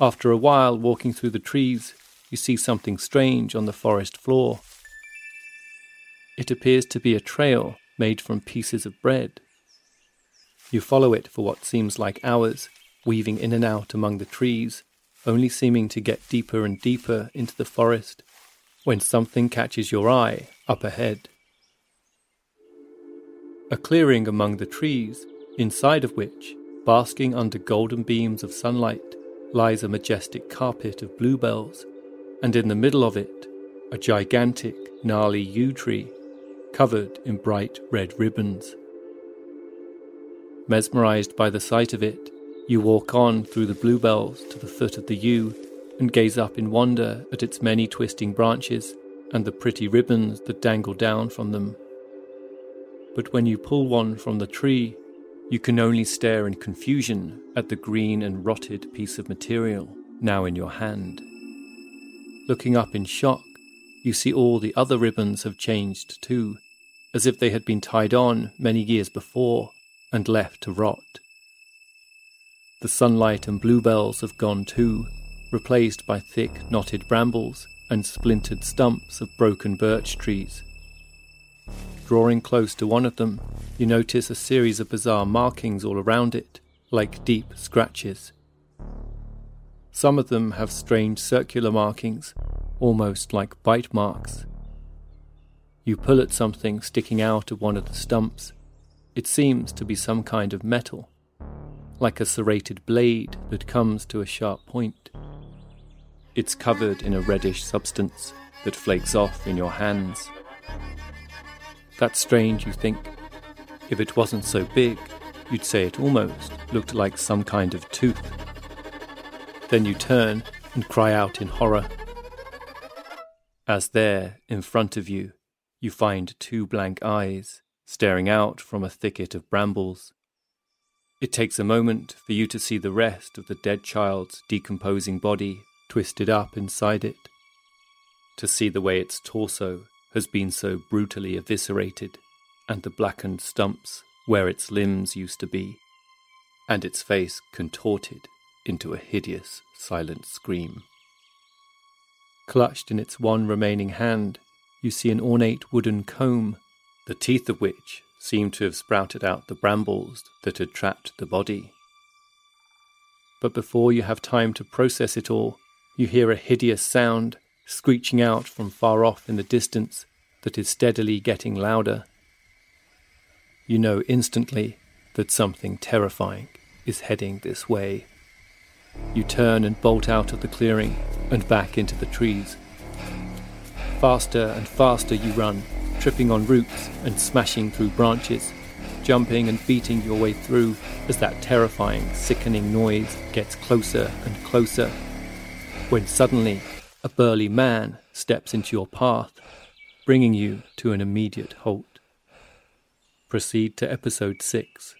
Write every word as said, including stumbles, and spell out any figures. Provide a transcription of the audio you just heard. After a while, walking through the trees, you see something strange on the forest floor. It appears to be a trail made from pieces of bread. You follow it for what seems like hours, weaving in and out among the trees, only seeming to get deeper and deeper into the forest, when something catches your eye up ahead. A clearing among the trees, inside of which, basking under golden beams of sunlight, lies a majestic carpet of bluebells, and in the middle of it, a gigantic, gnarly yew tree, covered in bright red ribbons. Mesmerised by the sight of it, you walk on through the bluebells to the foot of the yew and gaze up in wonder at its many twisting branches and the pretty ribbons that dangle down from them. But when you pull one from the tree, you can only stare in confusion at the green and rotted piece of material now in your hand. Looking up in shock, you see all the other ribbons have changed too, as if they had been tied on many years before and left to rot. The sunlight and bluebells have gone too, replaced by thick knotted brambles and splintered stumps of broken birch trees. Drawing close to one of them, you notice a series of bizarre markings all around it, like deep scratches. Some of them have strange circular markings, almost like bite marks. You pull at something sticking out of one of the stumps. It seems to be some kind of metal, like a serrated blade that comes to a sharp point. It's covered in a reddish substance that flakes off in your hands. That's strange, you think. If it wasn't so big, you'd say it almost looked like some kind of tooth. Then you turn and cry out in horror, as there, in front of you, you find two blank eyes staring out from a thicket of brambles. It takes a moment for you to see the rest of the dead child's decomposing body twisted up inside it, to see the way its torso has been so brutally eviscerated, and the blackened stumps where its limbs used to be, and its face contorted into a hideous, silent scream. Clutched in its one remaining hand, you see an ornate wooden comb, the teeth of which seemed to have sprouted out the brambles that had trapped the body. But before you have time to process it all, you hear a hideous sound screeching out from far off in the distance that is steadily getting louder. You know instantly that something terrifying is heading this way. You turn and bolt out of the clearing and back into the trees. Faster and faster you run, tripping on roots and smashing through branches, jumping and beating your way through as that terrifying, sickening noise gets closer and closer, when suddenly a burly man steps into your path, bringing you to an immediate halt. Proceed to episode six.